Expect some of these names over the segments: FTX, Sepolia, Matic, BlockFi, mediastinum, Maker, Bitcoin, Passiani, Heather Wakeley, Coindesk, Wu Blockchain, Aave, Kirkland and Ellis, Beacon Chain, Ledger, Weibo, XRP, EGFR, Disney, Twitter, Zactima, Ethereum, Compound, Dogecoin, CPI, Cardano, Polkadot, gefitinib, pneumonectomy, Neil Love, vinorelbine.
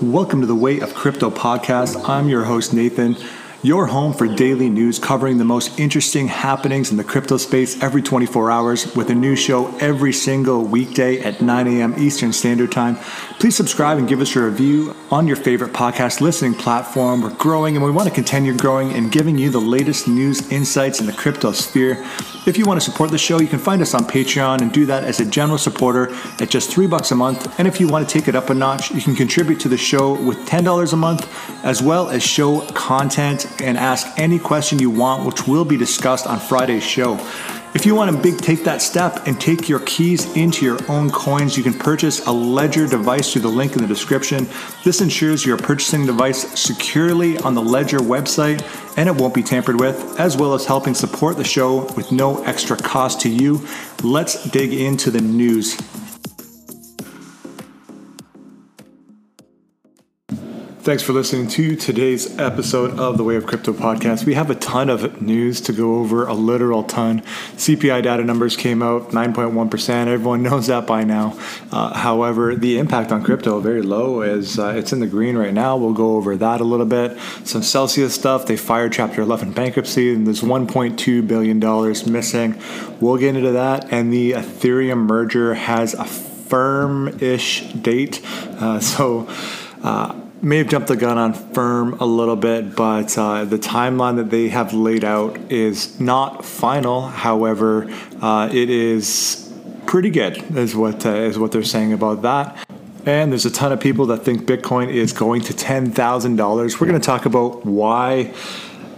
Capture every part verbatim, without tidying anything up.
Welcome to The Way of Crypto Podcast. I'm your host, Nathan, your home for daily news covering the most interesting happenings in the crypto space every twenty-four hours with a new show every single weekday at nine a.m. Eastern Standard Time. Please subscribe and give us a review on your favorite podcast listening platform. We're growing and we want to continue growing and giving you the latest news insights in the crypto sphere. If you want to support the show, you can find us on Patreon and do that as a general supporter at just three bucks a month. And if you want to take it up a notch, you can contribute to the show with ten dollars a month, as well as show content and ask any question you want, which will be discussed on Friday's show. If you want to big take that step and take your keys into your own coins, you can purchase a Ledger device through the link in the description. This ensures you're purchasing the device securely on the Ledger website and it won't be tampered with, as well as helping support the show with no extra cost to you. Let's dig into the news. Thanks for listening to today's episode of the Way of Crypto Podcast. We have a ton of news to go over, a literal ton. C P I data numbers came out, nine point one percent. Everyone knows that by now. Uh, however, the impact on crypto, very low, is uh, it's in the green right now. We'll go over that a little bit. Some Celsius stuff. They fired Chapter eleven bankruptcy, and there's one point two billion dollars missing. We'll get into that. And the Ethereum merger has a firm-ish date. Uh, so... Uh, May have jumped the gun on firm a little bit, but uh, the timeline that they have laid out is not final. However, uh, it is pretty good, is what uh, is what they're saying about that. And there's a ton of people that think Bitcoin is going to ten thousand dollars. We're going to talk about why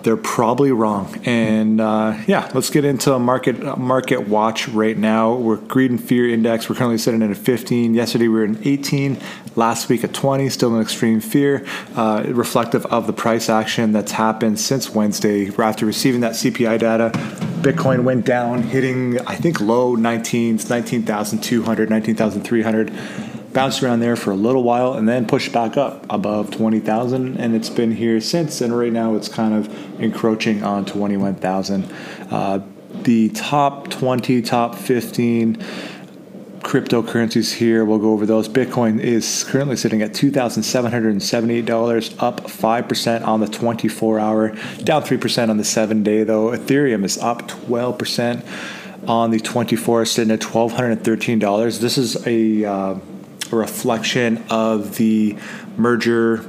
they're probably wrong. And uh, yeah, let's get into a market uh, market watch right now. We're greed and fear index. We're currently sitting at a fifteen. Yesterday we were in eighteen. Last week at twenty. Still in extreme fear, uh, reflective of the price action that's happened since Wednesday. After receiving that C P I data, Bitcoin went down, hitting I think low nineteens, nineteen thousand two hundred, nineteen thousand three hundred. Bounced around there for a little while and then pushed back up above twenty thousand, and it's been here since, and right now it's kind of encroaching on twenty-one thousand. Uh, the top twenty, top fifteen cryptocurrencies here, we'll go over those. Bitcoin is currently sitting at two thousand seven hundred seventy-eight dollars, up five percent on the twenty-four hour, down three percent on the seven day though. Ethereum is up twelve percent on the twenty-four, sitting at one thousand two hundred thirteen dollars. This is a... Uh, A reflection of the merger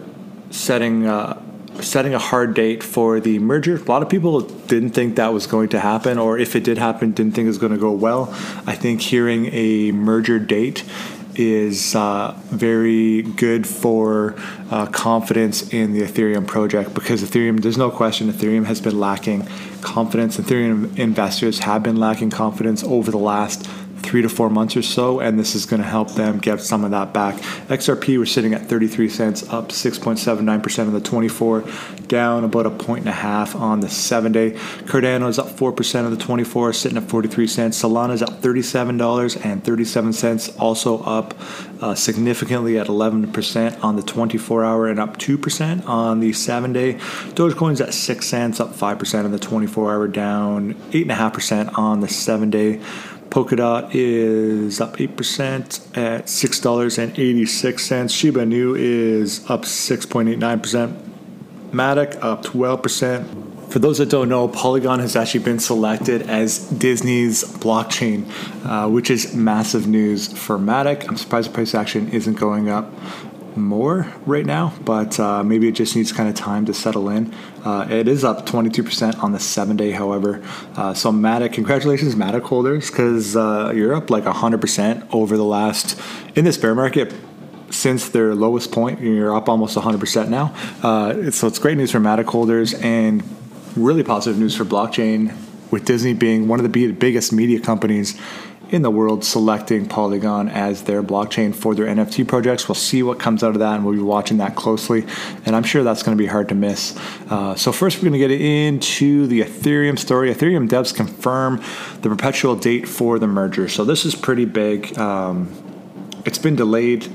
setting uh, setting a hard date for the merger. A lot of people didn't think that was going to happen, or if it did happen, didn't think it was going to go well. I think hearing a merger date is uh, very good for uh, confidence in the Ethereum project, because Ethereum, there's no question, Ethereum has been lacking confidence. Ethereum investors have been lacking confidence over the last three to four months or so, and this is going to help them get some of that back. X R P, we're sitting at thirty-three cents, up six point seven nine percent on the twenty-four, down about a point and a half on the seven day. Cardano is up four percent on the twenty-four, sitting at forty-three cents. Solana is up thirty-seven dollars and thirty-seven cents, also up uh, significantly at eleven percent on the twenty-four hour and up two percent on the seven day. Dogecoin is at six cents, up five percent on the twenty-four hour, down eight point five percent on the seven day. Polkadot is up eight percent at six dollars and eighty-six cents. Shiba Inu is up six point eight nine percent. Matic up twelve percent. For those that don't know, Polygon has actually been selected as Disney's blockchain, uh, which is massive news for Matic. I'm surprised the price action isn't going up more right now, but uh, maybe it just needs kind of time to settle in. Uh, it is up twenty-two percent on the seven day, however. Uh, so Matic, congratulations Matic holders, because uh, you're up like one hundred percent over the last, in this bear market, since their lowest point. You're up almost one hundred percent now. Uh, it's, so it's great news for Matic holders and really positive news for blockchain, with Disney being one of the biggest media companies in the world selecting Polygon as their blockchain for their N F T projects. We'll see what comes out of that, and we'll be watching that closely, and I'm sure that's going to be hard to miss. Uh, so first we're going to get into the Ethereum story. Ethereum devs confirm the perpetual date for the merger. So this is pretty big. Um, it's been delayed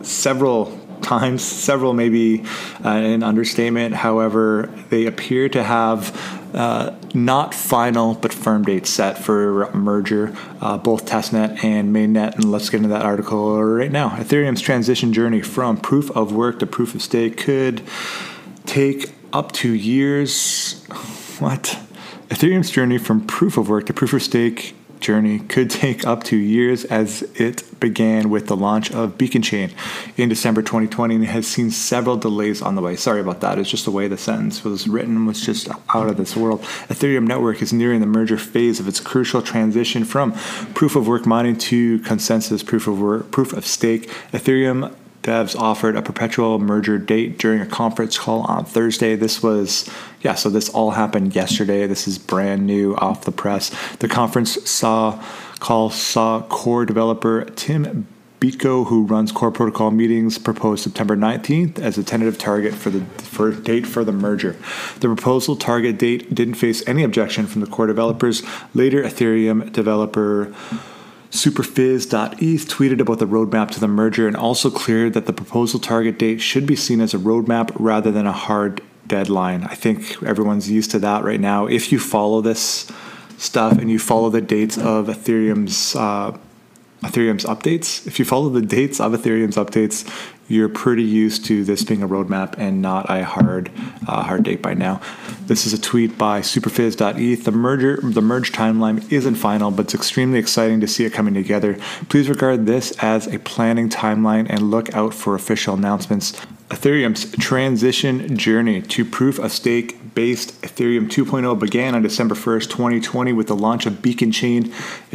several times, several maybe uh, an understatement. However, they appear to have Uh, not final but firm dates set for merger, uh, both testnet and mainnet. And let's get into that article right now. Ethereum's transition journey from proof of work to proof of stake could take up to years. What? Ethereum's journey from proof of work to proof of stake journey could take up to years, as it began with the launch of Beacon Chain in December twenty twenty and has seen several delays on the way. Sorry about that. It's just the way the sentence was written was just out of this world. Ethereum network is nearing the merger phase of its crucial transition from proof of work mining to consensus proof of work, proof of stake. Ethereum devs offered a perpetual merger date during a conference call on Thursday. This was, yeah, so this all happened yesterday. This is brand new off the press. The conference saw call saw core developer Tim Biko, who runs core protocol meetings, proposed September nineteenth as a tentative target for the for date for the merger. The proposal target date didn't face any objection from the core developers. Later, Ethereum developer superphiz dot e t h tweeted about the roadmap to the merger and also cleared that the proposal target date should be seen as a roadmap rather than a hard deadline. I think everyone's used to that right now. If you follow this stuff and you follow the dates of Ethereum's uh, Ethereum's updates, if you follow the dates of Ethereum's updates, you're pretty used to this being a roadmap and not a hard uh, hard date by now. This is a tweet by superphiz dot e t h. The merger, the merge timeline isn't final, but it's extremely exciting to see it coming together. Please regard this as a planning timeline and look out for official announcements. Ethereum's transition journey to proof of stake based Ethereum two point oh began on December first, twenty twenty with the launch of Beacon Chain,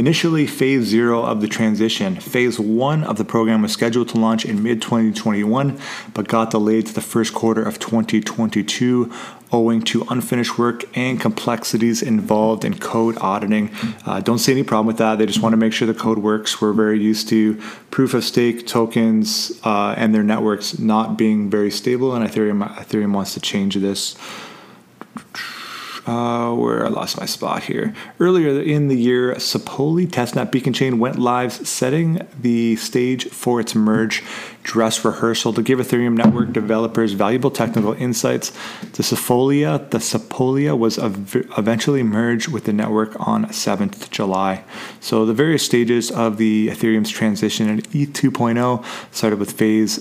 initially phase zero of the transition. Phase one of the program was scheduled to launch in mid twenty twenty-one, but got delayed to the first quarter of twenty twenty-two owing to unfinished work and complexities involved in code auditing. Uh, don't see any problem with that. They just want to make sure the code works. We're very used to proof of stake tokens uh, and their networks not being very stable, and Ethereum Ethereum wants to change this. Uh, where I lost my spot here. Earlier in the year, Sepolia testnet Beacon Chain went live, setting the stage for its merge dress rehearsal to give Ethereum network developers valuable technical insights. The Sepolia, the Sepolia was ev- eventually merged with the network on seventh of July. So the various stages of the Ethereum's transition in E T H two point oh started with phase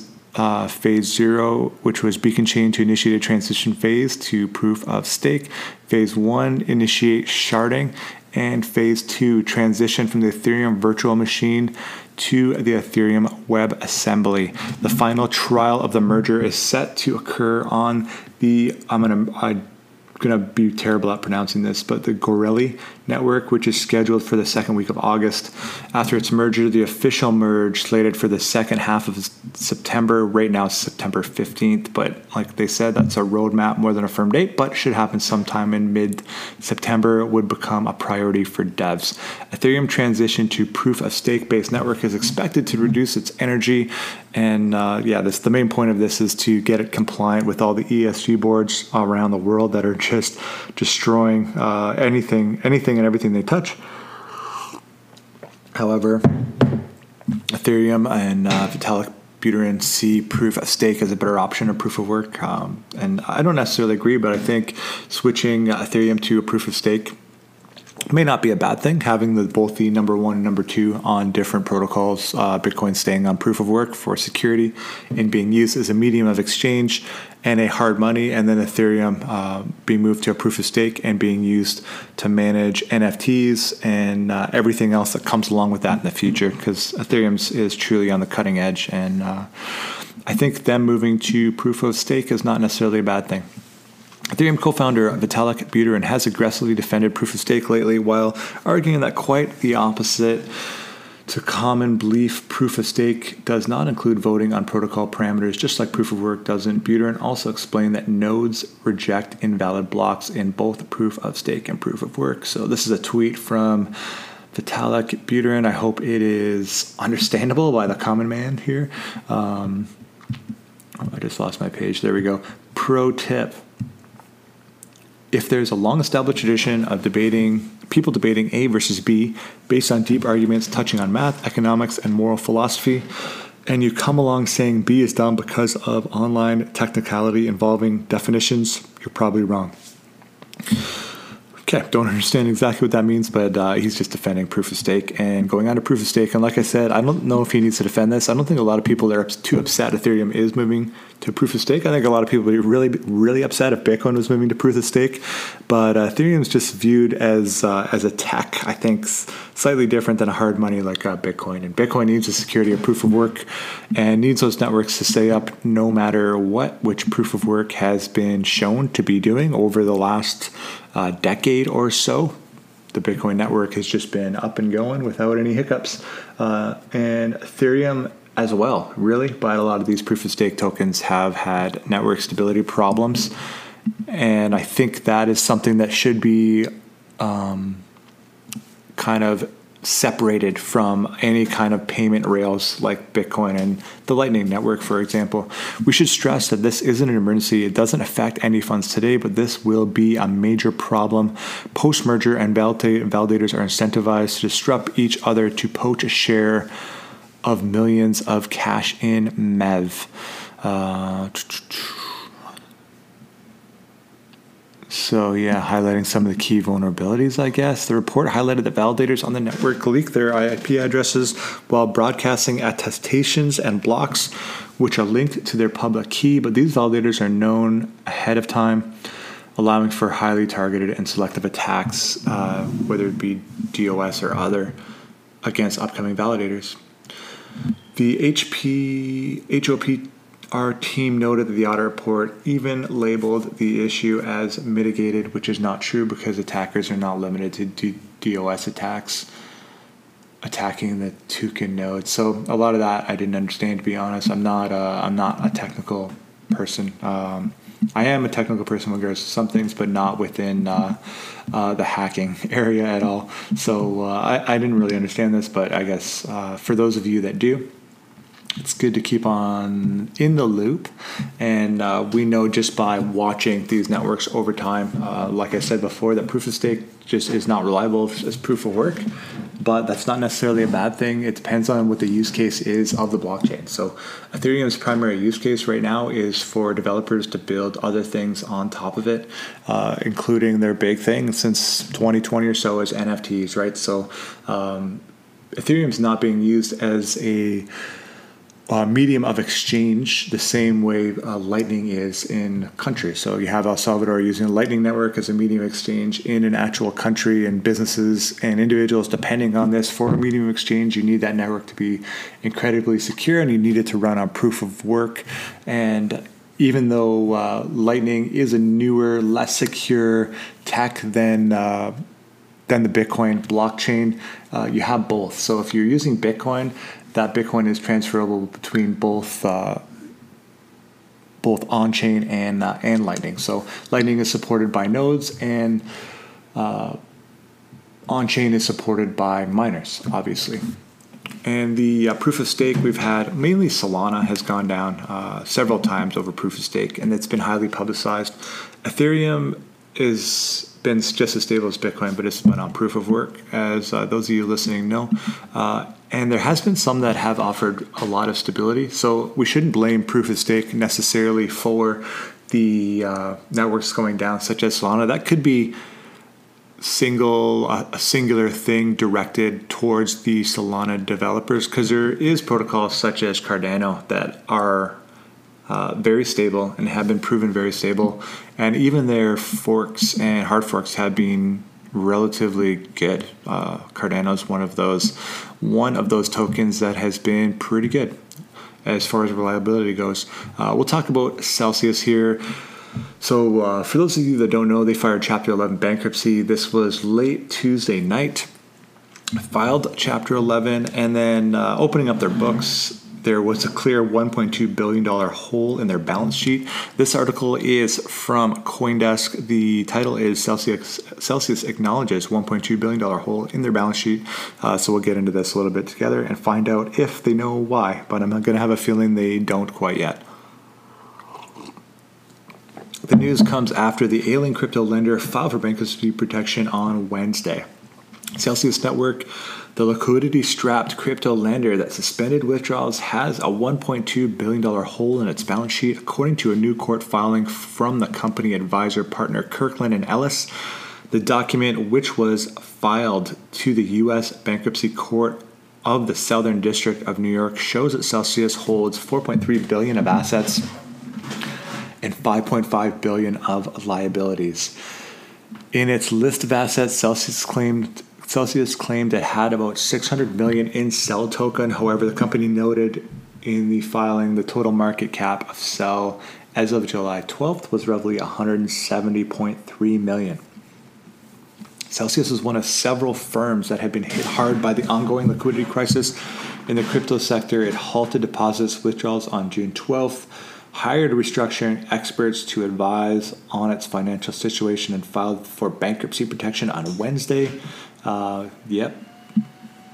Uh, phase zero, which was Beacon Chain to initiate a transition phase to proof of stake. Phase one, initiate sharding. And phase two, transition from the Ethereum virtual machine to the Ethereum web assembly. The final trial of the merger is set to occur on the, I'm going to, I going to be terrible at pronouncing this, but the Goreli network, which is scheduled for the second week of August. After its merger, the official merge slated for the second half of September. Right now it's September fifteenth, but like they said, that's a roadmap more than a firm date, but should happen sometime in mid-September. It would become a priority for devs. Ethereum transition to proof of stake-based network is expected to reduce its energy. And uh, yeah, this, the main point of this is to get it compliant with all the E S G boards around the world that are just destroying uh, anything, anything and everything they touch. However, Ethereum and uh, Vitalik Buterin see proof of stake as a better option or proof of work. Um, and I don't necessarily agree, but I think switching Ethereum to a proof of stake may not be a bad thing, having the, both the number one and number two on different protocols, uh, Bitcoin staying on proof of work for security and being used as a medium of exchange and a hard money, and then Ethereum uh, being moved to a proof of stake and being used to manage N F Ts and uh, everything else that comes along with that in the future, because Ethereum is truly on the cutting edge. And uh, I think them moving to proof of stake is not necessarily a bad thing. Ethereum co-founder Vitalik Buterin has aggressively defended proof of stake lately while arguing that quite the opposite to common belief, proof of stake does not include voting on protocol parameters, just like proof of work doesn't. Buterin also explained that nodes reject invalid blocks in both proof of stake and proof of work. So this is a tweet from Vitalik Buterin. I hope it is understandable by the common man here. Um, I just lost my page. There we go. Pro tip. If there's a long-established tradition of debating people debating A versus B based on deep arguments touching on math, economics, and moral philosophy, and you come along saying B is dumb because of online technicality involving definitions, you're probably wrong. Okay, don't understand exactly what that means, but uh, he's just defending proof of stake and going on to proof of stake. And like I said, I don't know if he needs to defend this. I don't think a lot of people are too upset Ethereum is moving to proof of stake. I think a lot of people would be really, really upset if Bitcoin was moving to proof of stake. But uh, Ethereum is just viewed as uh, as a tech, I think, slightly different than a hard money like uh, Bitcoin. And Bitcoin needs the security of proof of work and needs those networks to stay up no matter what, which proof of work has been shown to be doing over the last Uh, decade or so. The Bitcoin network has just been up and going without any hiccups. Uh, and Ethereum as well, really. But a lot of these proof-of-stake tokens have had network stability problems. And I think that is something that should be um, kind of separated from any kind of payment rails like Bitcoin and the Lightning Network, for example. We should stress that this isn't an emergency. It doesn't affect any funds today, but this will be a major problem post-merger, and validators are incentivized to disrupt each other to poach a share of millions of cash in M E V. Uh, So, yeah, highlighting some of the key vulnerabilities, I guess. The report highlighted that validators on the network leak their I P addresses while broadcasting attestations and blocks, which are linked to their public key. But these validators are known ahead of time, allowing for highly targeted and selective attacks, uh, whether it be DOS or other, against upcoming validators. The H P, H O P... Our team noted that the audit report even labeled the issue as mitigated, which is not true because attackers are not limited to D- DOS attacks attacking the token node. So a lot of that I didn't understand, to be honest. I'm not a, I'm not a technical person. Um, I am a technical person when it comes to some things, but not within uh, uh, the hacking area at all. So uh, I, I didn't really understand this, but I guess uh, for those of you that do, it's good to keep on in the loop. And uh, we know just by watching these networks over time, uh, like I said before, that proof of stake just is not reliable as proof of work. But that's not necessarily a bad thing. It depends on what the use case is of the blockchain. So Ethereum's primary use case right now is for developers to build other things on top of it, uh, including their big thing since twenty twenty or so is N F Ts, right? So um, Ethereum's not being used as a Uh, medium of exchange the same way uh, Lightning is in countries. So you have El Salvador using Lightning Network as a medium of exchange in an actual country, and businesses and individuals depending on this for a medium of exchange. You need that network to be incredibly secure, and you need it to run on proof of work. And even though uh, Lightning is a newer, less secure tech than uh, than the Bitcoin blockchain, uh, you have both. So if you're using Bitcoin, that Bitcoin is transferable between both uh, both on-chain and uh, and Lightning. So Lightning is supported by nodes, and uh, on-chain is supported by miners, obviously. And the uh, proof of stake we've had, mainly Solana, has gone down uh, several times over proof of stake, and it's been highly publicized. Ethereum is been just as stable as Bitcoin, but it's been on proof of work, as uh, those of you listening know. Uh, And there has been some that have offered a lot of stability. So we shouldn't blame proof of stake necessarily for the uh, networks going down, such as Solana. That could be single uh, a singular thing directed towards the Solana developers, because there is protocols such as Cardano that are uh, very stable and have been proven very stable. And even their forks and hard forks have been relatively good. Uh, Cardano is one of those one of those tokens that has been pretty good as far as reliability goes. Uh, we'll talk about Celsius here. So uh, for those of you that don't know, they filed Chapter eleven bankruptcy. This was late Tuesday night. Filed Chapter eleven, and then uh, opening up their books, there was a clear one point two billion dollars hole in their balance sheet. This article is from CoinDesk. The title is Celsius, Celsius acknowledges one point two billion dollars hole in their balance sheet. Uh, so we'll get into this a little bit together and find out if they know why. But I'm going to have a feeling they don't quite yet. The news comes after the ailing crypto lender filed for bankruptcy protection on Wednesday. Celsius Network, the liquidity-strapped crypto lender that suspended withdrawals, has a one point two billion dollars hole in its balance sheet, according to a new court filing from the company advisor partner Kirkland and Ellis. The document, which was filed to the U S Bankruptcy Court of the Southern District of New York, shows that Celsius holds four point three billion dollars of assets and five point five billion dollars of liabilities. In its list of assets, Celsius claimed Celsius claimed it had about six hundred million dollars in C E L token. However, the company noted in the filing the total market cap of C E L as of July twelfth was roughly one hundred seventy point three million dollars. Celsius is one of several firms that have been hit hard by the ongoing liquidity crisis in the crypto sector. It halted deposits withdrawals on June twelfth, hired restructuring experts to advise on its financial situation, and filed for bankruptcy protection on Wednesday. Uh, yep,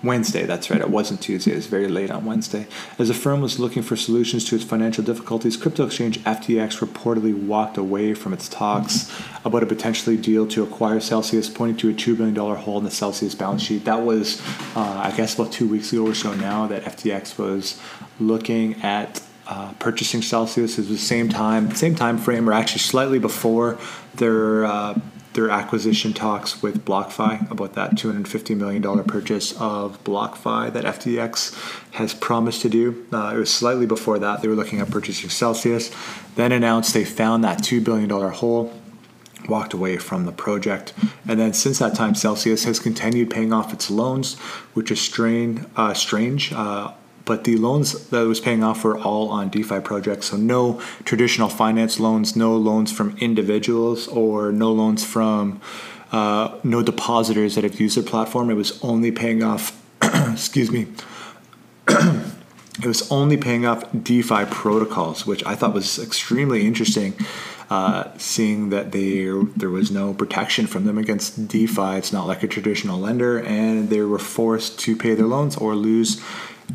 Wednesday, that's right. It wasn't Tuesday. It was very late on Wednesday. As the firm was looking for solutions to its financial difficulties, crypto exchange F T X reportedly walked away from its talks about a potentially deal to acquire Celsius, pointing to a two billion dollars hole in the Celsius balance sheet. That was, uh, I guess, about two weeks ago or so now that F T X was looking at uh, purchasing Celsius. It was the same time, same time frame, or actually slightly before their uh, their acquisition talks with BlockFi about that two hundred fifty million dollars purchase of BlockFi that F T X has promised to do. Uh, it was slightly before that. They were looking at purchasing Celsius, then announced they found that two billion dollars hole, walked away from the project. And then since that time, Celsius has continued paying off its loans, which is strain, uh, strange. Uh, But the loans that it was paying off were all on DeFi projects, so no traditional finance loans, no loans from individuals, or no loans from uh, no depositors that have used their platform. It was only paying off, excuse me, it was only paying off DeFi protocols, which I thought was extremely interesting. Uh, seeing that they, there was no protection from them against DeFi, it's not like a traditional lender, and they were forced to pay their loans or lose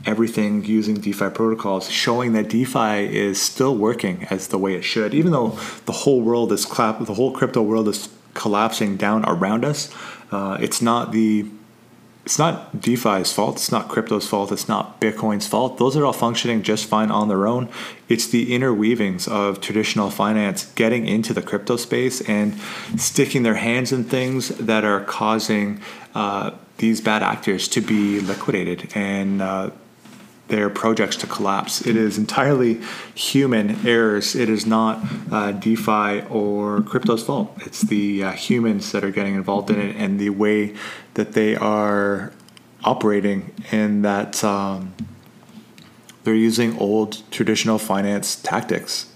everything using DeFi protocols, showing that DeFi is still working as the way it should, even though the whole world is clap, the whole crypto world is collapsing down around us. Uh, it's not the, it's not DeFi's fault. It's not crypto's fault. It's not Bitcoin's fault. Those are all functioning just fine on their own. It's the interweavings of traditional finance getting into the crypto space and sticking their hands in things that are causing uh, these bad actors to be liquidated and uh, their projects to collapse. It is entirely human errors. It is not uh, DeFi or crypto's fault. It's the uh, humans that are getting involved in it and the way that they are operating, and that um, they're using old traditional finance tactics.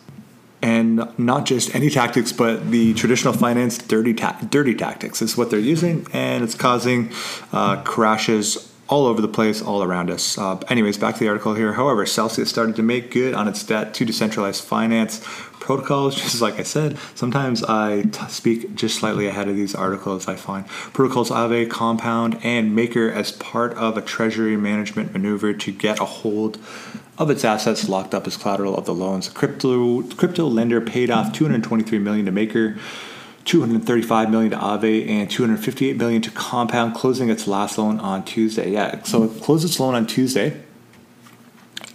And not just any tactics, but the traditional finance dirty ta- dirty tactics is what they're using, and it's causing uh, crashes all over the place, all around us. Uh, anyways, back to the article here. However, Celsius started to make good on its debt to decentralized finance protocols. Just like I said, sometimes I t- speak just slightly ahead of these articles, I find. Protocols Aave, Compound, and Maker as part of a treasury management maneuver to get a hold of its assets locked up as collateral of the loans. Crypto, crypto lender paid off two hundred twenty-three million dollars to Maker, two hundred thirty-five million dollars to Aave, and two hundred fifty-eight million dollars to Compound, closing its last loan on Tuesday. Yeah, so it closed its loan on Tuesday.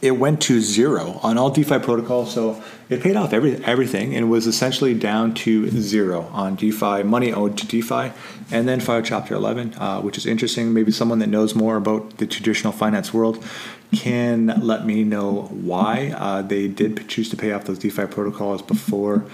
It went to zero on all DeFi protocols, so it paid off every, everything and was essentially down to zero on DeFi, money owed to DeFi, and then filed Chapter eleven, uh, which is interesting. Maybe someone that knows more about the traditional finance world can let me know why uh, they did choose to pay off those DeFi protocols before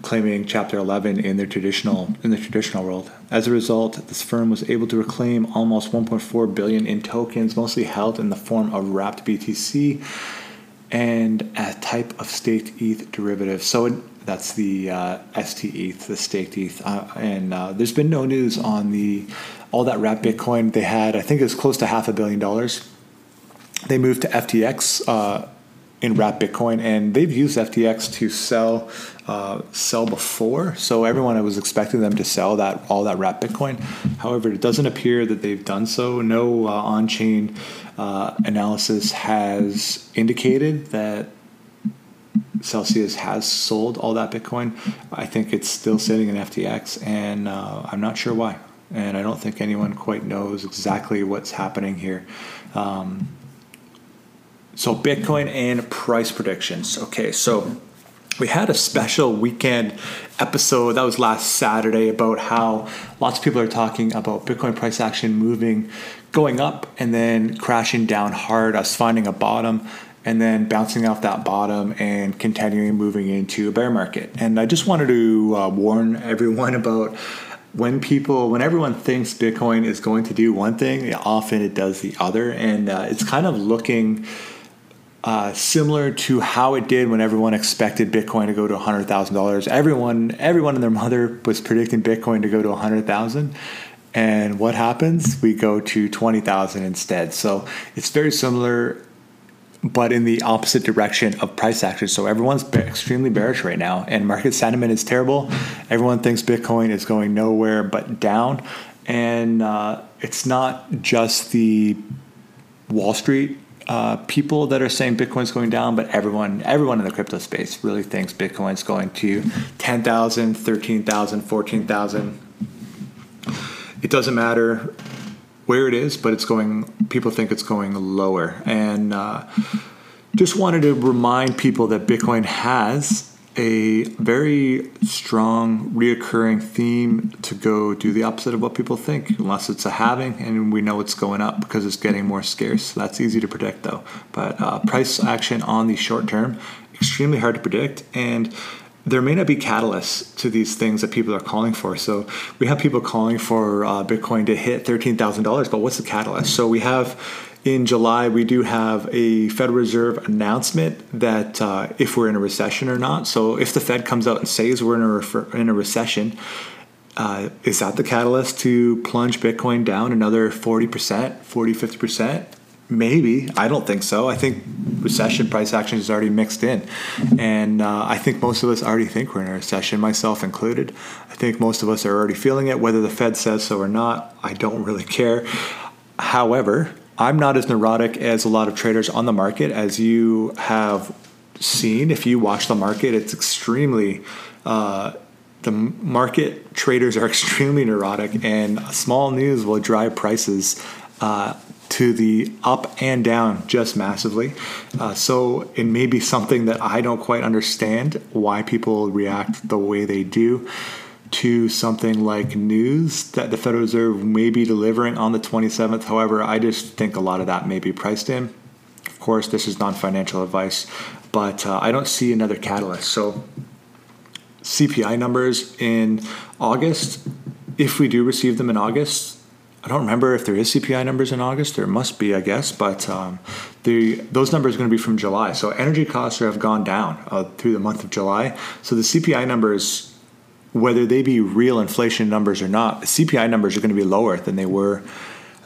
claiming Chapter eleven in their traditional in the traditional world. As a result, this firm was able to reclaim almost one point four billion dollars in tokens, mostly held in the form of wrapped B T C and a type of staked E T H derivative. So it, that's the uh, S T E T H, the staked E T H. Uh, and uh, there's been no news on the all that wrapped Bitcoin they had. I think it was close to half a billion dollars. They moved to F T X. Uh, in wrapped Bitcoin, and they've used F T X to sell uh, sell before, so everyone was expecting them to sell that all that wrapped Bitcoin. However, it doesn't appear that they've done so. No uh, on-chain uh, analysis has indicated that Celsius has sold all that Bitcoin. I think it's still sitting in F T X, and uh, I'm not sure why. and I don't think anyone quite knows exactly what's happening here. Um, so Bitcoin and price predictions. Okay, so we had a special weekend episode that was last Saturday about how lots of people are talking about Bitcoin price action moving, going up and then crashing down hard, us finding a bottom and then bouncing off that bottom and continuing moving into a bear market. And I just wanted to uh, warn everyone about when people, when everyone thinks Bitcoin is going to do one thing, often it does the other. And uh, it's kind of looking uh, similar to how it did when everyone expected Bitcoin to go to one hundred thousand dollars. Everyone, everyone and their mother was predicting Bitcoin to go to one hundred thousand dollars. And what happens? We go to twenty thousand dollars instead. So it's very similar, but in the opposite direction of price action. So everyone's extremely bearish right now and market sentiment is terrible. Everyone thinks Bitcoin is going nowhere but down. And uh, it's not just the Wall Street uh, people that are saying Bitcoin's going down, but everyone everyone in the crypto space really thinks Bitcoin's going to ten thousand, thirteen thousand, fourteen thousand. It doesn't matter where it is, but it's going, people think it's going lower. And uh, just wanted to remind people that Bitcoin has a very strong reoccurring theme to go do the opposite of what people think, unless it's a halving and we know it's going up because it's getting more scarce. That's easy to predict though. But uh, price action on the short term, extremely hard to predict. And there may not be catalysts to these things that people are calling for. So we have people calling for uh, Bitcoin to hit thirteen thousand dollars, but what's the catalyst? So we have in July, we do have a Federal Reserve announcement that uh, if we're in a recession or not. So if the Fed comes out and says we're in a, refer- in a recession, uh, is that the catalyst to plunge Bitcoin down another forty percent, forty, fifty percent? Maybe. I don't think so. I think recession price action is already mixed in. And uh, I think most of us already think we're in a recession, myself included. I think most of us are already feeling it, whether the Fed says so or not. I don't really care. However, I'm not as neurotic as a lot of traders on the market. As you have seen, if you watch the market, it's extremely uh, the market traders are extremely neurotic, and small news will drive prices uh to the up and down just massively. Uh, so it may be something that I don't quite understand, why people react the way they do to something like news that the Federal Reserve may be delivering on the twenty-seventh. However, I just think a lot of that may be priced in. Of course, this is non-financial advice, but uh, I don't see another catalyst. So C P I numbers in August, if we do receive them in August, I don't remember if there is C P I numbers in August. There must be, I guess, but um, the those numbers are going to be from July. So energy costs have gone down uh, through the month of July. So the C P I numbers, whether they be real inflation numbers or not, the C P I numbers are going to be lower than they were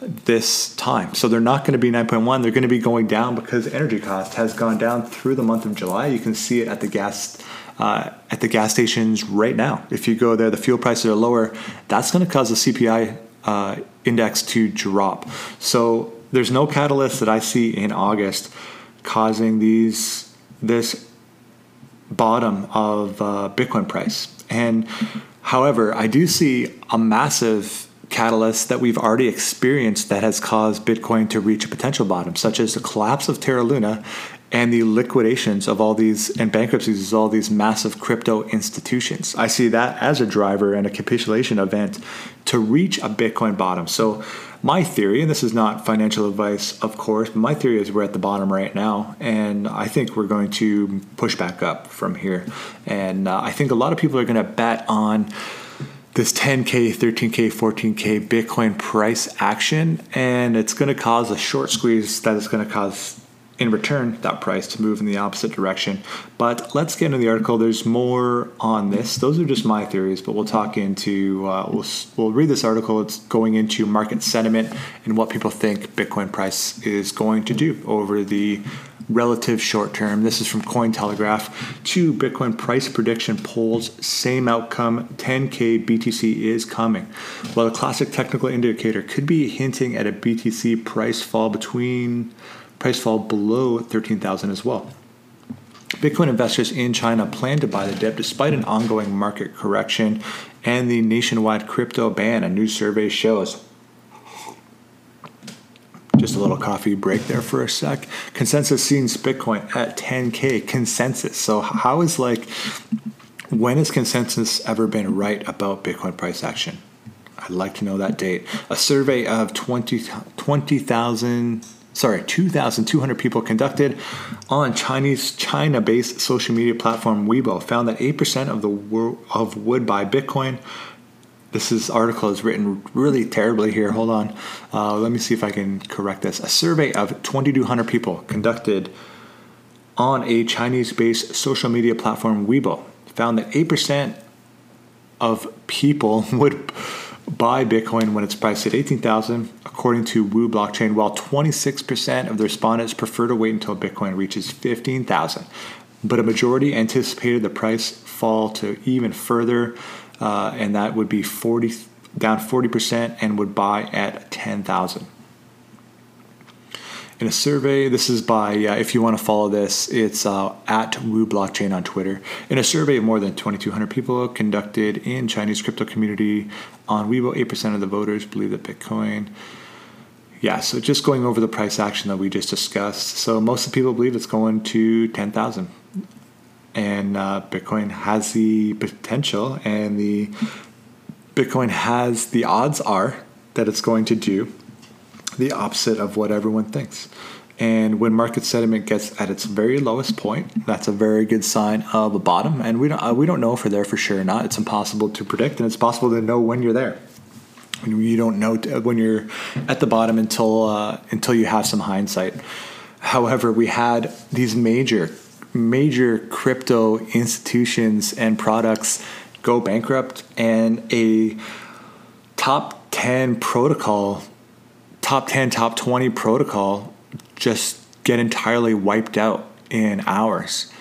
this time. So they're not going to be nine point one. They're going to be going down because energy cost has gone down through the month of July. You can see it at the gas uh, at the gas stations right now. If you go there, the fuel prices are lower. That's going to cause the C P I Uh, index to drop. So there's no catalyst that I see in August causing these this bottom of uh, Bitcoin price. And however, I do see a massive catalyst that we've already experienced that has caused Bitcoin to reach a potential bottom, such as the collapse of Terra Luna and the liquidations of all these and bankruptcies of all these massive crypto institutions. I see that as a driver and a capitulation event to reach a Bitcoin bottom. So my theory, and this is not financial advice, of course, but my theory is we're at the bottom right now, and I think we're going to push back up from here. And uh, I think a lot of people are going to bet on this ten K, thirteen K, fourteen K Bitcoin price action, and it's going to cause a short squeeze that is going to cause, in return, that price to move in the opposite direction. But let's get into the article. There's more on this. Those are just my theories, but we'll talk into, uh, we'll, we'll read this article. It's going into market sentiment and what people think Bitcoin price is going to do over the relative short term. This is from Cointelegraph. Two Bitcoin price prediction polls, same outcome, ten K B T C is coming. While the classic technical indicator could be hinting at a B T C price fall between price fall below thirteen thousand as well. Bitcoin investors in China plan to buy the dip despite an ongoing market correction and the nationwide crypto ban, a new survey shows. Just a little coffee break there for a sec. Consensus sees Bitcoin at ten K. Consensus. So how is like, when has consensus ever been right about Bitcoin price action? I'd like to know that date. A survey of twenty, twenty thousand, sorry, two thousand two hundred people conducted on Chinese China-based social media platform Weibo found that eight percent of the world of would buy Bitcoin. This is article is written really terribly here. Hold on. Uh, let me see if I can correct this. A survey of twenty-two hundred people conducted on a Chinese-based social media platform Weibo found that eight percent of people would buy Bitcoin when it's priced at eighteen thousand, according to Wu Blockchain, while twenty-six percent of the respondents prefer to wait until Bitcoin reaches fifteen thousand. But a majority anticipated the price fall to even further, uh, and that would be forty down forty percent and would buy at ten thousand. In a survey, this is by, uh, if you want to follow this, it's uh, at Wu Blockchain on Twitter. In a survey of more than twenty-two hundred people conducted in Chinese crypto community on Weibo, eight percent of the voters believe that Bitcoin. Yeah, so just going over the price action that we just discussed. So most of the people believe it's going to ten thousand. And uh, Bitcoin has the potential, and the Bitcoin has the odds are that it's going to do the opposite of what everyone thinks. And when market sentiment gets at its very lowest point, that's a very good sign of a bottom. And we don't we don't know if we're there for sure or not. It's impossible to predict, and it's possible to know when you're there. And you don't know when you're at the bottom until uh, until you have some hindsight. However, we had these major major crypto institutions and products go bankrupt, and a top ten protocol. Top ten, top twenty protocol just get entirely wiped out in hours.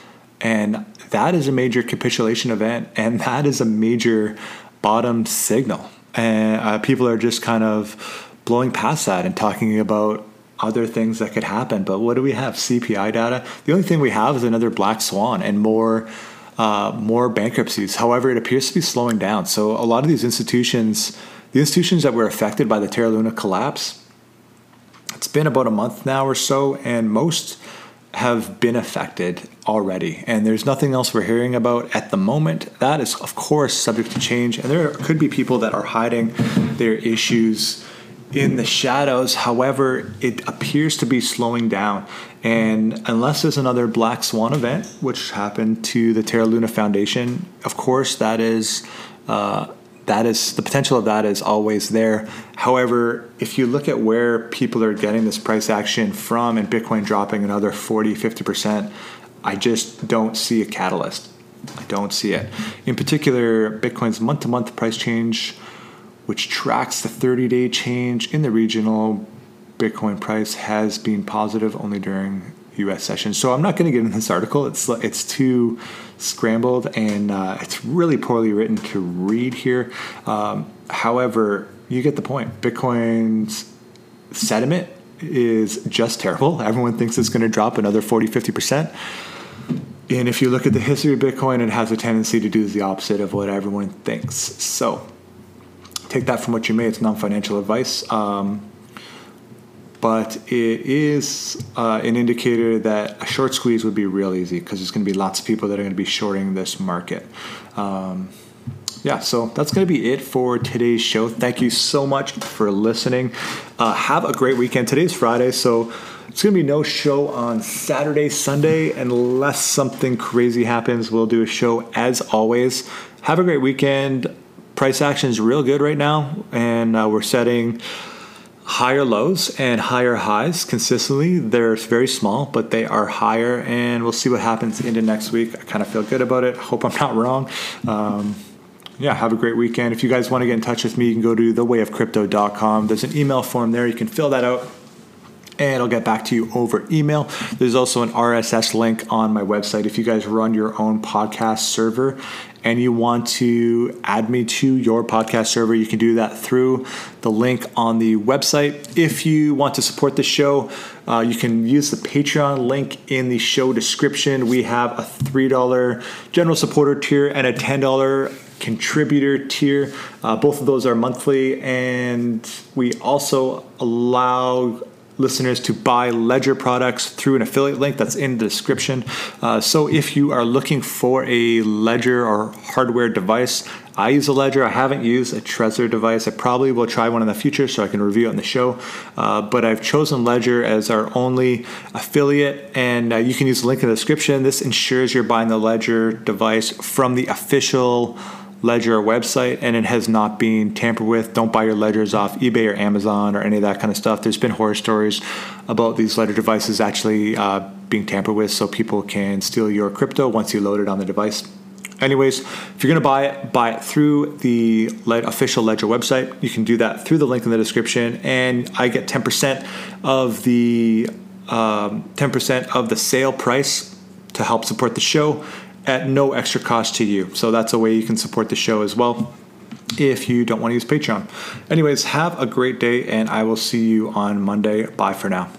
And that is a major capitulation event, and that is a major bottom signal. And uh, people are just kind of blowing past that and talking about other things that could happen. But what do we have? C P I data. The only thing we have is another black swan and more uh, more bankruptcies. However, it appears to be slowing down. So a lot of these institutions, the institutions that were affected by the Terra Luna collapse, it's been about a month now or so, and most have been affected already. And there's nothing else we're hearing about at the moment. That is, of course, subject to change. And there could be people that are hiding their issues in the shadows. However, it appears to be slowing down. And unless there's another black swan event, which happened to the Terra Luna Foundation, of course, that is... Uh, That is the potential of that is always there. However, if you look at where people are getting this price action from and Bitcoin dropping another forty, fifty percent, I just don't see a catalyst. I don't see it. In particular, Bitcoin's month-to-month price change, which tracks the thirty-day change in the regional Bitcoin price, has been positive only during U S session. So I'm not going to get in this article. It's it's too scrambled, and uh, it's really poorly written to read here. Um, however, you get the point. Bitcoin's sentiment is just terrible. Everyone thinks it's going to drop another forty, fifty percent. And if you look at the history of Bitcoin, it has a tendency to do the opposite of what everyone thinks. So take that from what you may. It's non-financial advice. Um, But it is uh, an indicator that a short squeeze would be real easy, because there's going to be lots of people that are going to be shorting this market. Um, yeah, so that's going to be it for today's show. Thank you so much for listening. Uh, have a great weekend. Today's Friday, so it's going to be no show on Saturday, Sunday, unless something crazy happens. We'll do a show as always. Have a great weekend. Price action is real good right now, and uh, we're setting higher lows and higher highs consistently. They're very small, but they are higher, and we'll see what happens into next week. I kind of feel good about it. Hope I'm not wrong. Um, yeah, have a great weekend. If you guys want to get in touch with me, you can go to the way of crypto dot com. There's an email form there. You can fill that out. and I'll get back to you over email. There's also an R S S link on my website. If you guys run your own podcast server and you want to add me to your podcast server, you can do that through the link on the website. If you want to support the show, uh, you can use the Patreon link in the show description. We have a three dollar general supporter tier and a ten dollar contributor tier. Uh, both of those are monthly, and we also allow listeners to buy Ledger products through an affiliate link that's in the description. Uh, so if you are looking for a Ledger or hardware device, I use a Ledger. I haven't used a Trezor device. I probably will try one in the future so I can review it on the show. Uh, but I've chosen Ledger as our only affiliate, and uh, you can use the link in the description. This ensures you're buying the Ledger device from the official Ledger website, and it has not been tampered with. Don't buy your Ledgers off eBay or Amazon or any of that kind of stuff. There's been horror stories about these Ledger devices actually uh, being tampered with, so people can steal your crypto once you load it on the device. Anyways, if you're going to buy it, buy it through the led- official Ledger website. You can do that through the link in the description, and I get ten percent of the um, ten percent of the sale price to help support the show, at no extra cost to you. So that's a way you can support the show as well if you don't want to use Patreon. Anyways, have a great day, and I will see you on Monday. Bye for now.